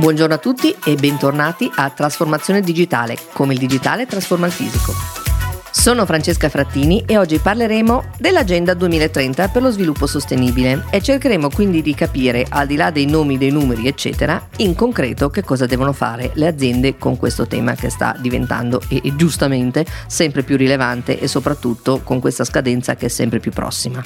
Buongiorno a tutti e bentornati a Trasformazione Digitale, come il digitale trasforma il fisico. Sono Francesca Frattini e oggi parleremo dell'Agenda 2030 per lo sviluppo sostenibile e cercheremo quindi di capire, al di là dei nomi, dei numeri, eccetera, in concreto che cosa devono fare le aziende con questo tema che sta diventando, e giustamente, sempre più rilevante e soprattutto con questa scadenza che è sempre più prossima.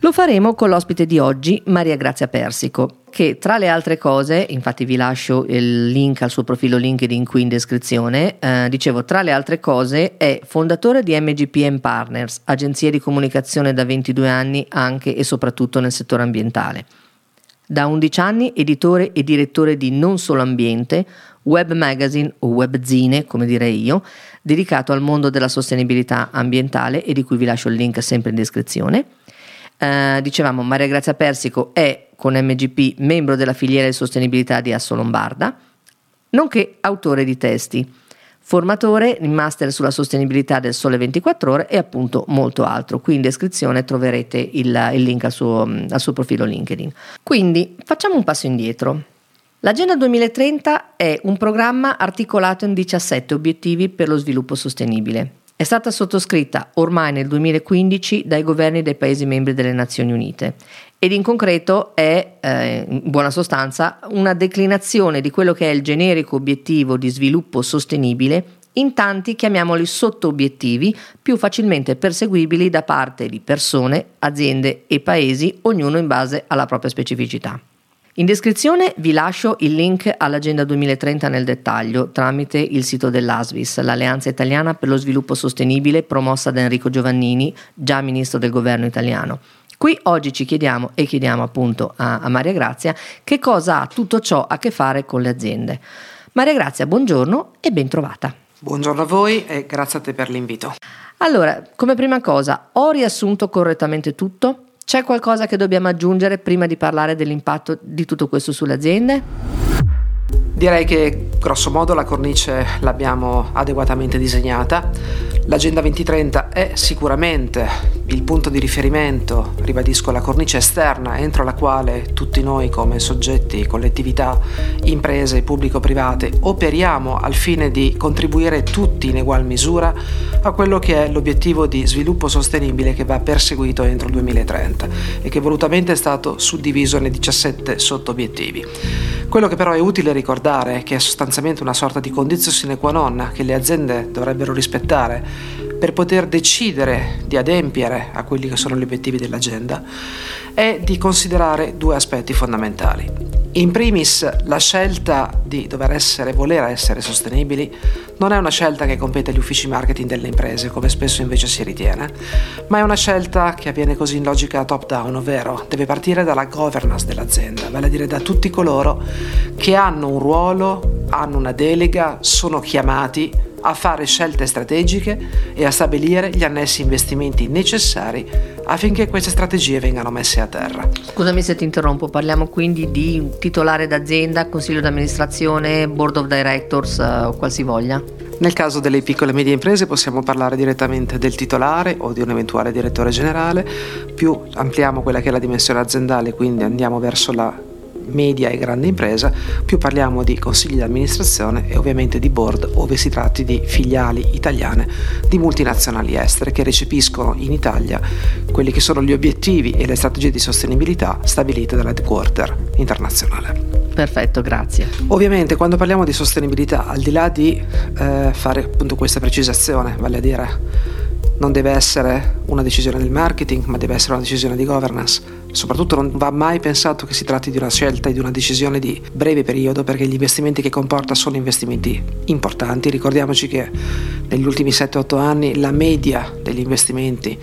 Lo faremo con l'ospite di oggi, Maria Grazia Persico, che tra le altre cose, infatti vi lascio il link al suo profilo LinkedIn qui in descrizione, tra le altre cose è fondatore di MGP & Partners, agenzia di comunicazione da 22 anni anche e soprattutto nel settore ambientale. Da 11 anni editore e direttore di Non Solo Ambiente, web magazine o webzine, come direi io, dedicato al mondo della sostenibilità ambientale e di cui vi lascio il link sempre in descrizione. Dicevamo, Maria Grazia Persico è con MGP membro della filiera di sostenibilità di Asso Lombarda, nonché autore di testi, formatore in master sulla sostenibilità del Sole 24 Ore e appunto molto altro. Qui in descrizione troverete il link al suo profilo LinkedIn. Quindi facciamo un passo indietro. L'Agenda 2030 è un programma articolato in 17 obiettivi per lo sviluppo sostenibile. È stata sottoscritta ormai nel 2015 dai governi dei Paesi membri delle Nazioni Unite ed in concreto è, in buona sostanza, una declinazione di quello che è il generico obiettivo di sviluppo sostenibile in tanti, chiamiamoli, sotto-obiettivi più facilmente perseguibili da parte di persone, aziende e paesi, ognuno in base alla propria specificità. In descrizione vi lascio il link all'Agenda 2030 nel dettaglio tramite il sito dell'ASVIS, l'Alleanza Italiana per lo Sviluppo Sostenibile promossa da Enrico Giovannini, già ministro del governo italiano. Qui oggi ci chiediamo e chiediamo appunto a Maria Grazia che cosa ha tutto ciò a che fare con le aziende. Maria Grazia, buongiorno e bentrovata. Buongiorno a voi e grazie a te per l'invito. Allora, come prima cosa, ho riassunto correttamente tutto? C'è qualcosa che dobbiamo aggiungere prima di parlare dell'impatto di tutto questo sulle aziende? Direi che grosso modo la cornice l'abbiamo adeguatamente disegnata. L'Agenda 2030 è sicuramente il punto di riferimento, ribadisco, la cornice esterna entro la quale tutti noi come soggetti, collettività, imprese pubblico-private operiamo al fine di contribuire tutti in egual misura a quello che è l'obiettivo di sviluppo sostenibile che va perseguito entro il 2030 e che volutamente è stato suddiviso nei 17 sottobiettivi. Quello che però è utile ricordare è che è sostanzialmente una sorta di condizio sine qua non che le aziende dovrebbero rispettare per poter decidere di adempiere a quelli che sono gli obiettivi dell'agenda, è di considerare due aspetti fondamentali. In primis, la scelta di voler essere sostenibili non è una scelta che compete agli uffici marketing delle imprese, come spesso invece si ritiene, ma è una scelta che avviene così in logica top-down, ovvero deve partire dalla governance dell'azienda, vale a dire da tutti coloro che hanno un ruolo, hanno una delega, sono chiamati a fare scelte strategiche e a stabilire gli annessi investimenti necessari affinché queste strategie vengano messe a terra. Scusami se ti interrompo, parliamo quindi di titolare d'azienda, consiglio d'amministrazione, board of directors o qualsivoglia? Nel caso delle piccole e medie imprese possiamo parlare direttamente del titolare o di un eventuale direttore generale, più ampliamo quella che è la dimensione aziendale, quindi andiamo verso la media e grande impresa, più parliamo di consigli di amministrazione e ovviamente di board, ove si tratti di filiali italiane di multinazionali estere che recepiscono in Italia quelli che sono gli obiettivi e le strategie di sostenibilità stabilite dall'headquarter internazionale. Perfetto, grazie. Ovviamente quando parliamo di sostenibilità, al di là di fare appunto questa precisazione, vale a dire non deve essere una decisione del marketing, ma deve essere una decisione di governance. Soprattutto non va mai pensato che si tratti di una scelta e di una decisione di breve periodo, perché gli investimenti che comporta sono investimenti importanti. Ricordiamoci che negli ultimi 7-8 anni la media degli investimenti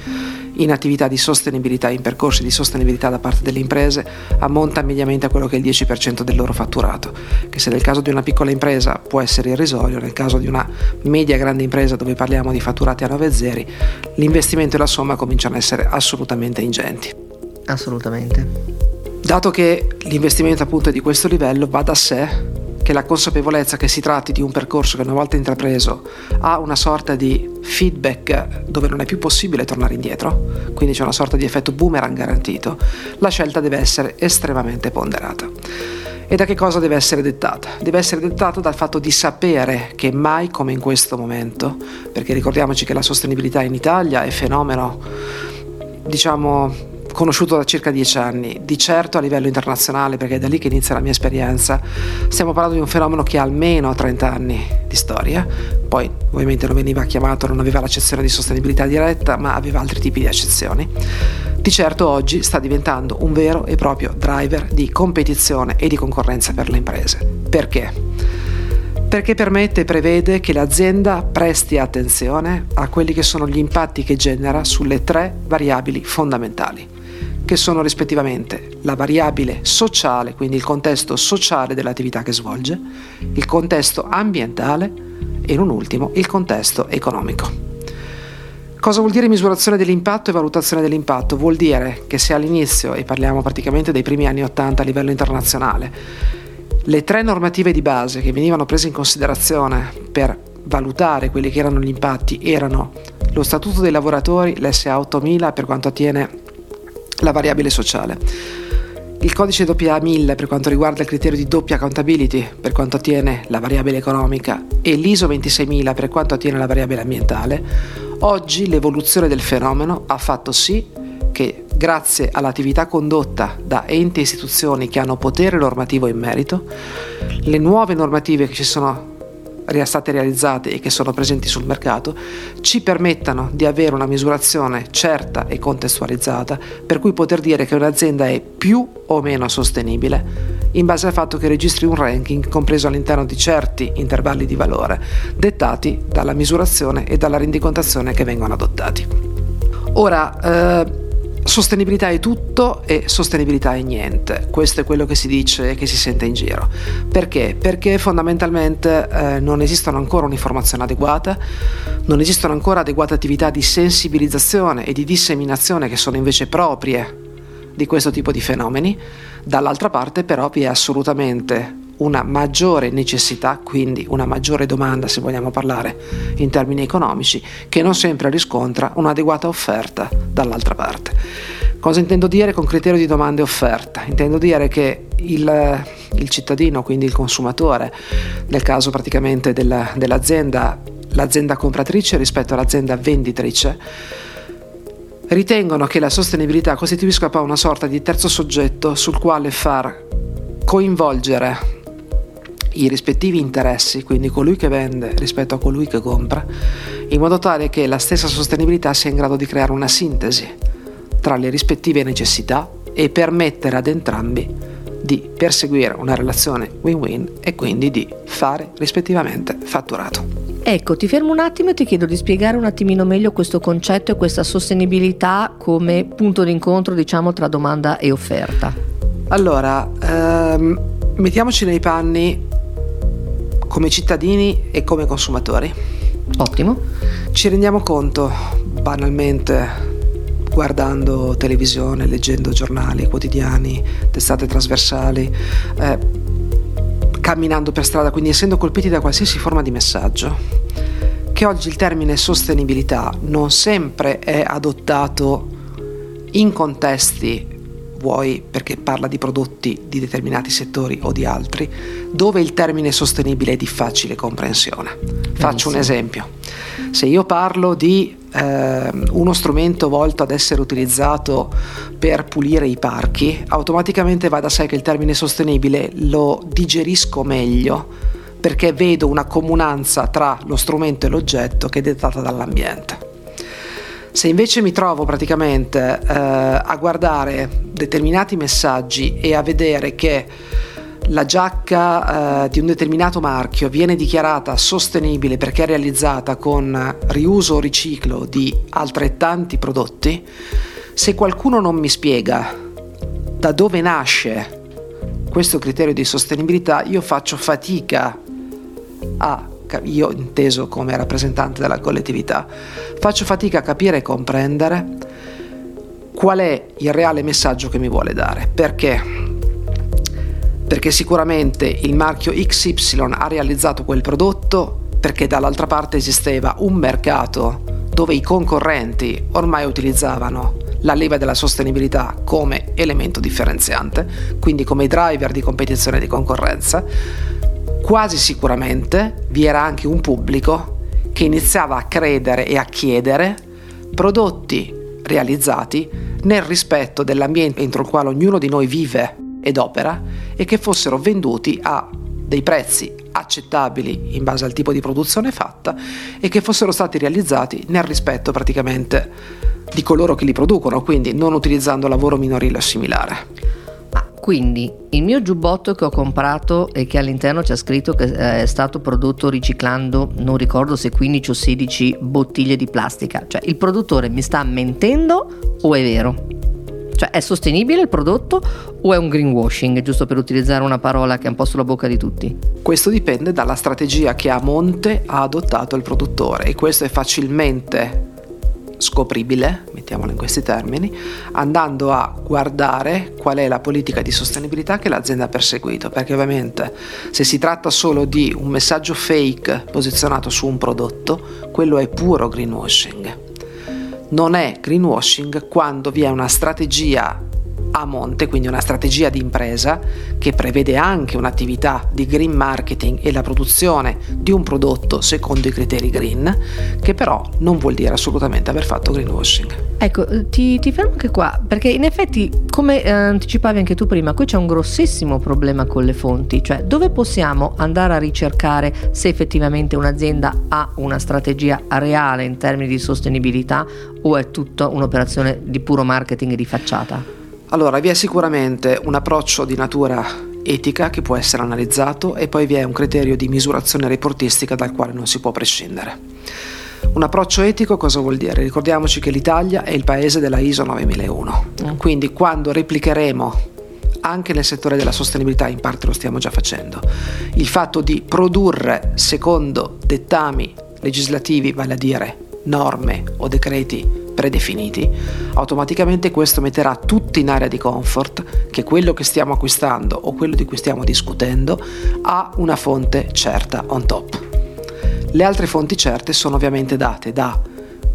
in attività di sostenibilità, in percorsi di sostenibilità da parte delle imprese ammonta mediamente a quello che è il 10% del loro fatturato, che se nel caso di una piccola impresa può essere irrisorio, nel caso di una media grande impresa dove parliamo di fatturati a 9 zeri, l'investimento e la somma cominciano a essere assolutamente ingenti. Assolutamente. Dato che l'investimento appunto è di questo livello, va da sé che la consapevolezza che si tratti di un percorso che una volta intrapreso ha una sorta di feedback dove non è più possibile tornare indietro, quindi c'è una sorta di effetto boomerang garantito, la scelta deve essere estremamente ponderata. E da che cosa deve essere dettata? Deve essere dettata dal fatto di sapere che mai come in questo momento, perché ricordiamoci che la sostenibilità in Italia è fenomeno, diciamo, conosciuto da circa 10 anni, di certo a livello internazionale, perché è da lì che inizia la mia esperienza. Stiamo parlando di un fenomeno che ha almeno 30 anni di storia, poi ovviamente non veniva chiamato, non aveva l'accezione di sostenibilità diretta, ma aveva altri tipi di accezioni. Di certo oggi sta diventando un vero e proprio driver di competizione e di concorrenza per le imprese. Perché? Perché permette e prevede che l'azienda presti attenzione a quelli che sono gli impatti che genera sulle 3 variabili fondamentali, che sono rispettivamente la variabile sociale, quindi il contesto sociale dell'attività che svolge, il contesto ambientale e, non ultimo, il contesto economico. Cosa vuol dire misurazione dell'impatto e valutazione dell'impatto? Vuol dire che se all'inizio, e parliamo praticamente dei primi anni 80 a livello internazionale, le 3 normative di base che venivano prese in considerazione per valutare quelli che erano gli impatti erano lo Statuto dei lavoratori, l'SA 8000 per quanto attiene la variabile sociale, il codice AA1000 per quanto riguarda il criterio di doppia accountability per quanto attiene la variabile economica e l'ISO 26000 per quanto attiene la variabile ambientale. Oggi l'evoluzione del fenomeno ha fatto sì che, grazie all'attività condotta da enti e istituzioni che hanno potere normativo in merito, le nuove normative che ci sono state realizzate e che sono presenti sul mercato ci permettano di avere una misurazione certa e contestualizzata, per cui poter dire che un'azienda è più o meno sostenibile in base al fatto che registri un ranking compreso all'interno di certi intervalli di valore dettati dalla misurazione e dalla rendicontazione che vengono adottati. Ora, sostenibilità è tutto e sostenibilità è niente, questo è quello che si dice e che si sente in giro. Perché? Perché fondamentalmente non esistono ancora un'informazione adeguata, non esistono ancora adeguate attività di sensibilizzazione e di disseminazione che sono invece proprie di questo tipo di fenomeni. Dall'altra parte però vi è assolutamente una maggiore necessità, quindi una maggiore domanda, se vogliamo parlare in termini economici, che non sempre riscontra un'adeguata offerta dall'altra parte. Cosa intendo dire con criterio di domanda e offerta? Intendo dire che il cittadino, quindi il consumatore, nel caso praticamente dell'azienda, l'azienda compratrice rispetto all'azienda venditrice, ritengono che la sostenibilità costituisca poi una sorta di terzo soggetto sul quale far coinvolgere i rispettivi interessi, quindi colui che vende rispetto a colui che compra, in modo tale che la stessa sostenibilità sia in grado di creare una sintesi tra le rispettive necessità e permettere ad entrambi di perseguire una relazione win-win e quindi di fare rispettivamente fatturato. Ecco, ti fermo un attimo e ti chiedo di spiegare un attimino meglio questo concetto e questa sostenibilità come punto d'incontro, diciamo, tra domanda e offerta. Allora, mettiamoci nei panni come cittadini e come consumatori. Ottimo. Ci rendiamo conto, banalmente, guardando televisione, leggendo giornali, quotidiani, testate trasversali, camminando per strada, quindi essendo colpiti da qualsiasi forma di messaggio, che oggi il termine sostenibilità non sempre è adottato in contesti, vuoi perché parla di prodotti di determinati settori o di altri, dove il termine sostenibile è di facile comprensione. Faccio un esempio. Se io parlo di uno strumento volto ad essere utilizzato per pulire i parchi, automaticamente va da sé che il termine sostenibile lo digerisco meglio, perché vedo una comunanza tra lo strumento e l'oggetto che è dettata dall'ambiente. Se invece mi trovo praticamente a guardare determinati messaggi e a vedere che la giacca di un determinato marchio viene dichiarata sostenibile perché è realizzata con riuso o riciclo di altrettanti prodotti, se qualcuno non mi spiega da dove nasce questo criterio di sostenibilità, io faccio fatica a io inteso come rappresentante della collettività, faccio fatica a capire e comprendere qual è il reale messaggio che mi vuole dare. Perché? Perché sicuramente il marchio XY ha realizzato quel prodotto perché dall'altra parte esisteva un mercato dove i concorrenti ormai utilizzavano la leva della sostenibilità come elemento differenziante, quindi come driver di competizione e di concorrenza, quasi sicuramente vi era anche un pubblico che iniziava a credere e a chiedere prodotti realizzati nel rispetto dell'ambiente entro il quale ognuno di noi vive ed opera e che fossero venduti a dei prezzi accettabili in base al tipo di produzione fatta e che fossero stati realizzati nel rispetto praticamente di coloro che li producono, quindi non utilizzando lavoro minorile o similare. Quindi il mio giubbotto che ho comprato e che all'interno c'è scritto che è stato prodotto riciclando, non ricordo se 15 o 16 bottiglie di plastica, cioè il produttore mi sta mentendo o è vero? Cioè è sostenibile il prodotto o è un greenwashing, giusto per utilizzare una parola che è un po' sulla bocca di tutti? Questo dipende dalla strategia che a monte ha adottato il produttore e questo è facilmente scopribile, mettiamolo in questi termini, andando a guardare qual è la politica di sostenibilità che l'azienda ha perseguito, perché ovviamente se si tratta solo di un messaggio fake posizionato su un prodotto, quello è puro greenwashing. Non è greenwashing quando vi è una strategia a monte, quindi una strategia di impresa che prevede anche un'attività di green marketing e la produzione di un prodotto secondo i criteri green, che però non vuol dire assolutamente aver fatto greenwashing. Ecco, ti fermo anche qua, perché in effetti, come anticipavi anche tu prima, qui c'è un grossissimo problema con le fonti, cioè dove possiamo andare a ricercare se effettivamente un'azienda ha una strategia reale in termini di sostenibilità o è tutta un'operazione di puro marketing di facciata? Allora, vi è sicuramente un approccio di natura etica che può essere analizzato e poi vi è un criterio di misurazione reportistica dal quale non si può prescindere. Un approccio etico cosa vuol dire? Ricordiamoci che l'Italia è il paese della ISO 9001, quindi quando replicheremo anche nel settore della sostenibilità, in parte lo stiamo già facendo, il fatto di produrre secondo dettami legislativi, vale a dire norme o decreti predefiniti, automaticamente questo metterà tutti in area di comfort che quello che stiamo acquistando o quello di cui stiamo discutendo ha una fonte certa on top. Le altre fonti certe sono ovviamente date da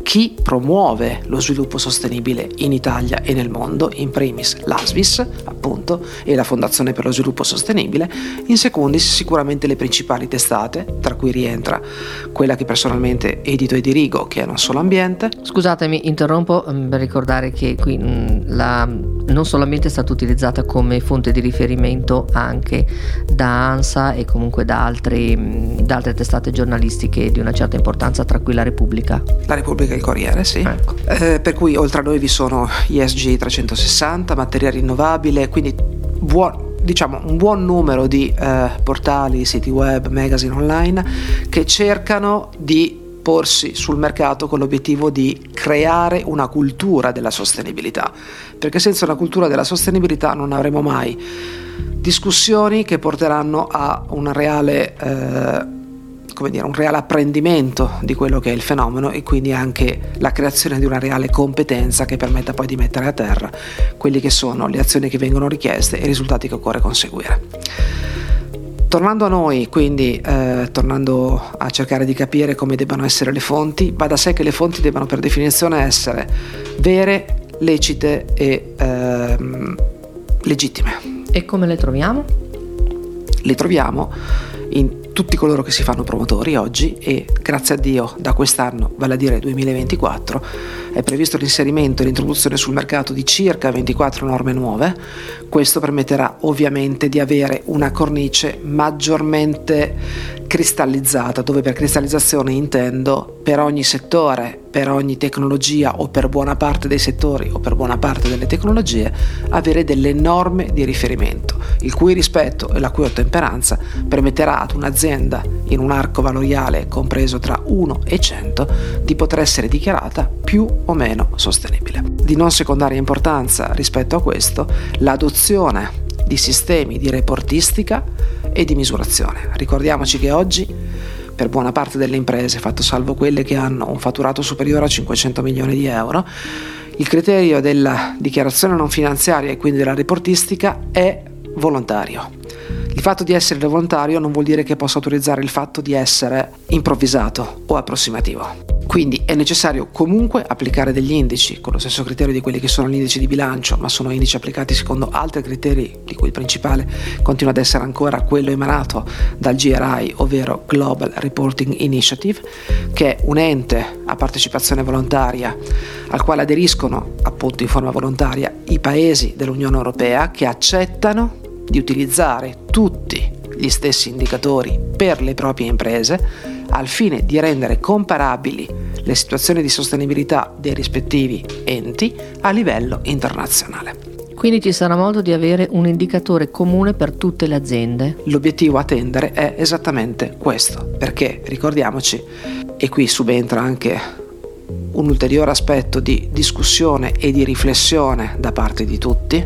chi promuove lo sviluppo sostenibile in Italia e nel mondo, in primis l'ASVIS, appunto, e la Fondazione per lo Sviluppo Sostenibile, in secondis sicuramente le principali testate, tra cui rientra quella che personalmente edito e dirigo, che è Non Solo Ambiente. Scusatemi, interrompo per ricordare che qui Non Solo Ambiente è stata utilizzata come fonte di riferimento anche da ANSA e comunque da altre testate giornalistiche di una certa importanza, tra cui La Repubblica. La Repubblica, il Corriere, sì. Ecco. Per cui oltre a noi vi sono ESG 360, materia rinnovabile, quindi un buon numero di portali, siti web, magazine online che cercano di porsi sul mercato con l'obiettivo di creare una cultura della sostenibilità, perché senza una cultura della sostenibilità non avremo mai discussioni che porteranno a una reale un reale apprendimento di quello che è il fenomeno e quindi anche la creazione di una reale competenza che permetta poi di mettere a terra quelle che sono le azioni che vengono richieste e i risultati che occorre conseguire. Tornando a noi, quindi tornando a cercare di capire come debbano essere le fonti, va da sé che le fonti debbano per definizione essere vere, lecite e legittime. E come le troviamo? Le troviamo in tutti coloro che si fanno promotori oggi e grazie a Dio da quest'anno, vale a dire 2024, è previsto l'inserimento e l'introduzione sul mercato di circa 24 norme nuove. Questo permetterà ovviamente di avere una cornice maggiormente cristallizzata, dove per cristallizzazione intendo per ogni settore, per ogni tecnologia o per buona parte dei settori o per buona parte delle tecnologie avere delle norme di riferimento, il cui rispetto e la cui ottemperanza permetterà ad un'azienda in un arco valoriale compreso tra 1 e 100 di poter essere dichiarata più o meno sostenibile. Di non secondaria importanza rispetto a questo l'adozione di sistemi di reportistica e di misurazione. Ricordiamoci che oggi per buona parte delle imprese, fatto salvo quelle che hanno un fatturato superiore a 500 milioni di euro, il criterio della dichiarazione non finanziaria e quindi della reportistica è volontario. Il fatto di essere volontario non vuol dire che possa autorizzare il fatto di essere improvvisato o approssimativo. Quindi è necessario comunque applicare degli indici con lo stesso criterio di quelli che sono gli indici di bilancio, ma sono indici applicati secondo altri criteri, di cui il principale continua ad essere ancora quello emanato dal GRI, ovvero Global Reporting Initiative, che è un ente a partecipazione volontaria al quale aderiscono appunto in forma volontaria i paesi dell'Unione Europea che accettano di utilizzare tutti gli stessi indicatori per le proprie imprese al fine di rendere comparabili le situazioni di sostenibilità dei rispettivi enti a livello internazionale. Quindi ci sarà modo di avere un indicatore comune per tutte le aziende? L'obiettivo a tendere è esattamente questo, perché ricordiamoci, e qui subentra anche un ulteriore aspetto di discussione e di riflessione da parte di tutti,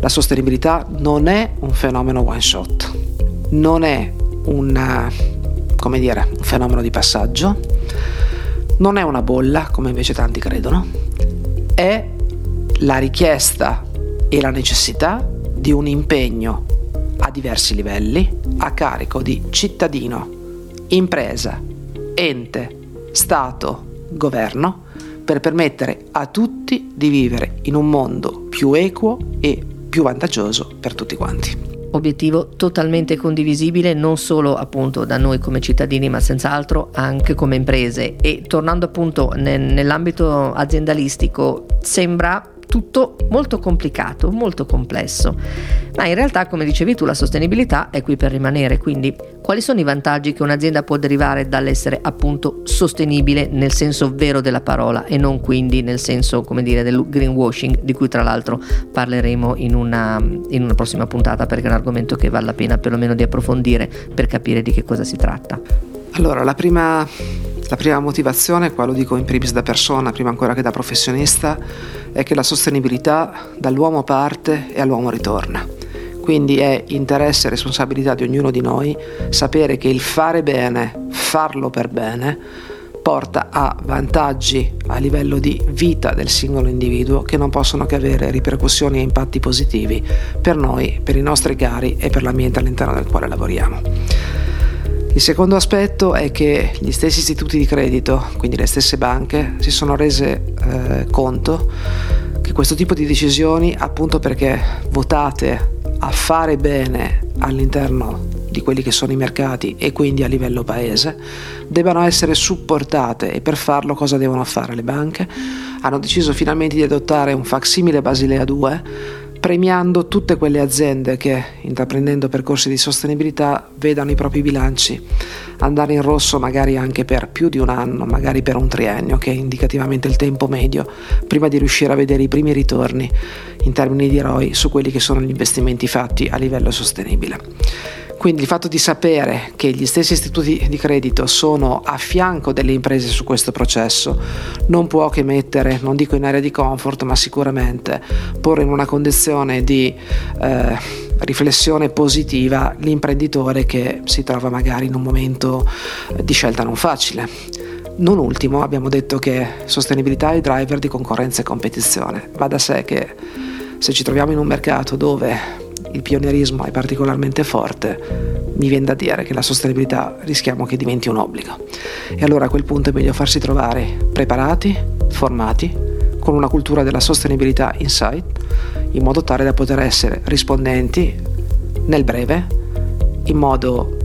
la sostenibilità non è un fenomeno one shot, non è un fenomeno di passaggio, non è una bolla come invece tanti credono, è la richiesta e la necessità di un impegno a diversi livelli a carico di cittadino, impresa, ente, Stato, governo, per permettere a tutti di vivere in un mondo più equo e più vantaggioso per tutti quanti. Obiettivo totalmente condivisibile non solo appunto da noi come cittadini, ma senz'altro anche come imprese. E tornando appunto nell'ambito aziendalistico, sembra tutto molto complicato, molto complesso, ma in realtà, come dicevi tu, la sostenibilità è qui per rimanere. Quindi quali sono i vantaggi che un'azienda può derivare dall'essere appunto sostenibile nel senso vero della parola e non quindi nel senso, come dire, del greenwashing, di cui tra l'altro parleremo in una prossima puntata, perché è un argomento che vale la pena perlomeno di approfondire per capire di che cosa si tratta. Allora, la prima motivazione, qua lo dico in primis da persona, prima ancora che da professionista, è che la sostenibilità dall'uomo parte e all'uomo ritorna. Quindi è interesse e responsabilità di ognuno di noi sapere che il fare bene, farlo per bene, porta a vantaggi a livello di vita del singolo individuo che non possono che avere ripercussioni e impatti positivi per noi, per i nostri cari e per l'ambiente all'interno del quale lavoriamo. Il secondo aspetto è che gli stessi istituti di credito, quindi le stesse banche, si sono rese conto che questo tipo di decisioni, appunto perché votate a fare bene all'interno di quelli che sono i mercati e quindi a livello paese, debbano essere supportate. E per farlo cosa devono fare le banche? Hanno deciso finalmente di adottare un facsimile Basilea II, premiando tutte quelle aziende che, intraprendendo percorsi di sostenibilità, vedano i propri bilanci andare in rosso magari anche per più di un anno, magari per un triennio, che è indicativamente il tempo medio, prima di riuscire a vedere i primi ritorni in termini di ROI su quelli che sono gli investimenti fatti a livello sostenibile. Quindi il fatto di sapere che gli stessi istituti di credito sono a fianco delle imprese su questo processo non può che mettere, non dico in area di comfort, ma sicuramente porre in una condizione di riflessione positiva l'imprenditore che si trova magari in un momento di scelta non facile. Non ultimo, abbiamo detto che sostenibilità è driver di concorrenza e competizione. Va da sé che se ci troviamo in un mercato dove il pionierismo è particolarmente forte, mi viene da dire che la sostenibilità rischiamo che diventi un obbligo. E allora a quel punto è meglio farsi trovare preparati, formati, con una cultura della sostenibilità insight, in modo tale da poter essere rispondenti nel breve, in modo,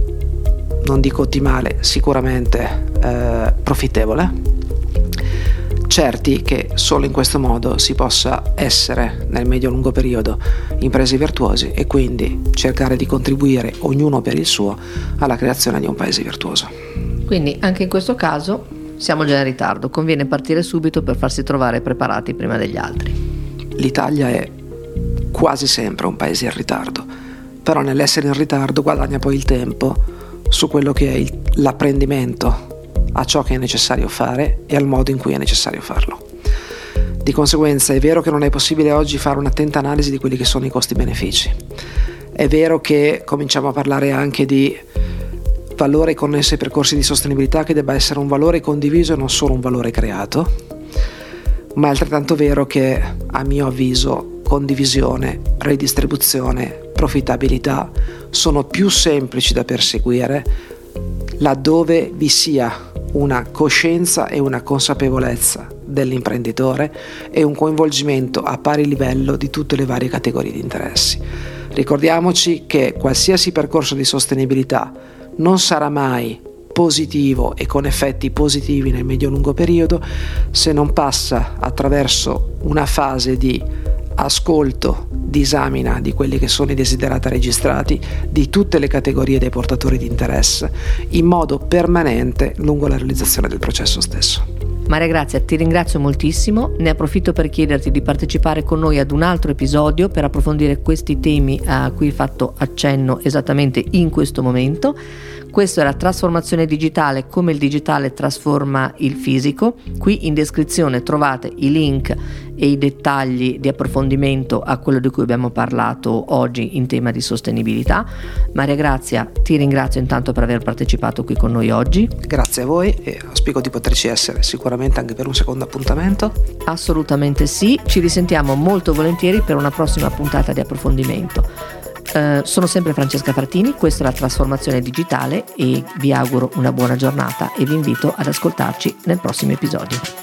non dico ottimale, sicuramente profittevole, certi che solo in questo modo si possa essere nel medio-lungo periodo imprese virtuosi e quindi cercare di contribuire ognuno per il suo alla creazione di un paese virtuoso. Quindi anche in questo caso siamo già in ritardo, conviene partire subito per farsi trovare preparati prima degli altri. L'Italia è quasi sempre un paese in ritardo, però nell'essere in ritardo guadagna poi il tempo su quello che è l'apprendimento a ciò che è necessario fare e al modo in cui è necessario farlo. Di conseguenza è vero che non è possibile oggi fare un'attenta analisi di quelli che sono i costi-benefici, è vero che cominciamo a parlare anche di valore connesso ai percorsi di sostenibilità, che debba essere un valore condiviso e non solo un valore creato, ma è altrettanto vero che, a mio avviso, condivisione, redistribuzione, profittabilità sono più semplici da perseguire laddove vi sia una coscienza e una consapevolezza dell'imprenditore e un coinvolgimento a pari livello di tutte le varie categorie di interessi. Ricordiamoci che qualsiasi percorso di sostenibilità non sarà mai positivo e con effetti positivi nel medio-lungo periodo se non passa attraverso una fase di ascolto, disamina di quelli che sono i desiderata registrati di tutte le categorie dei portatori di interesse in modo permanente lungo la realizzazione del processo stesso. Maria Grazia, ti ringrazio moltissimo, ne approfitto per chiederti di partecipare con noi ad un altro episodio per approfondire questi temi a cui hai fatto accenno esattamente in questo momento. Questo era Trasformazione Digitale, come il digitale trasforma il fisico. Qui in descrizione trovate i link e i dettagli di approfondimento a quello di cui abbiamo parlato oggi in tema di sostenibilità. Maria Grazia, ti ringrazio intanto per aver partecipato qui con noi oggi. Grazie a voi e auspico di poterci essere sicuramente anche per un secondo appuntamento. Assolutamente sì, ci risentiamo molto volentieri per una prossima puntata di approfondimento. Sono sempre Francesca Frattini, questa è la Trasformazione Digitale e vi auguro una buona giornata e vi invito ad ascoltarci nel prossimo episodio.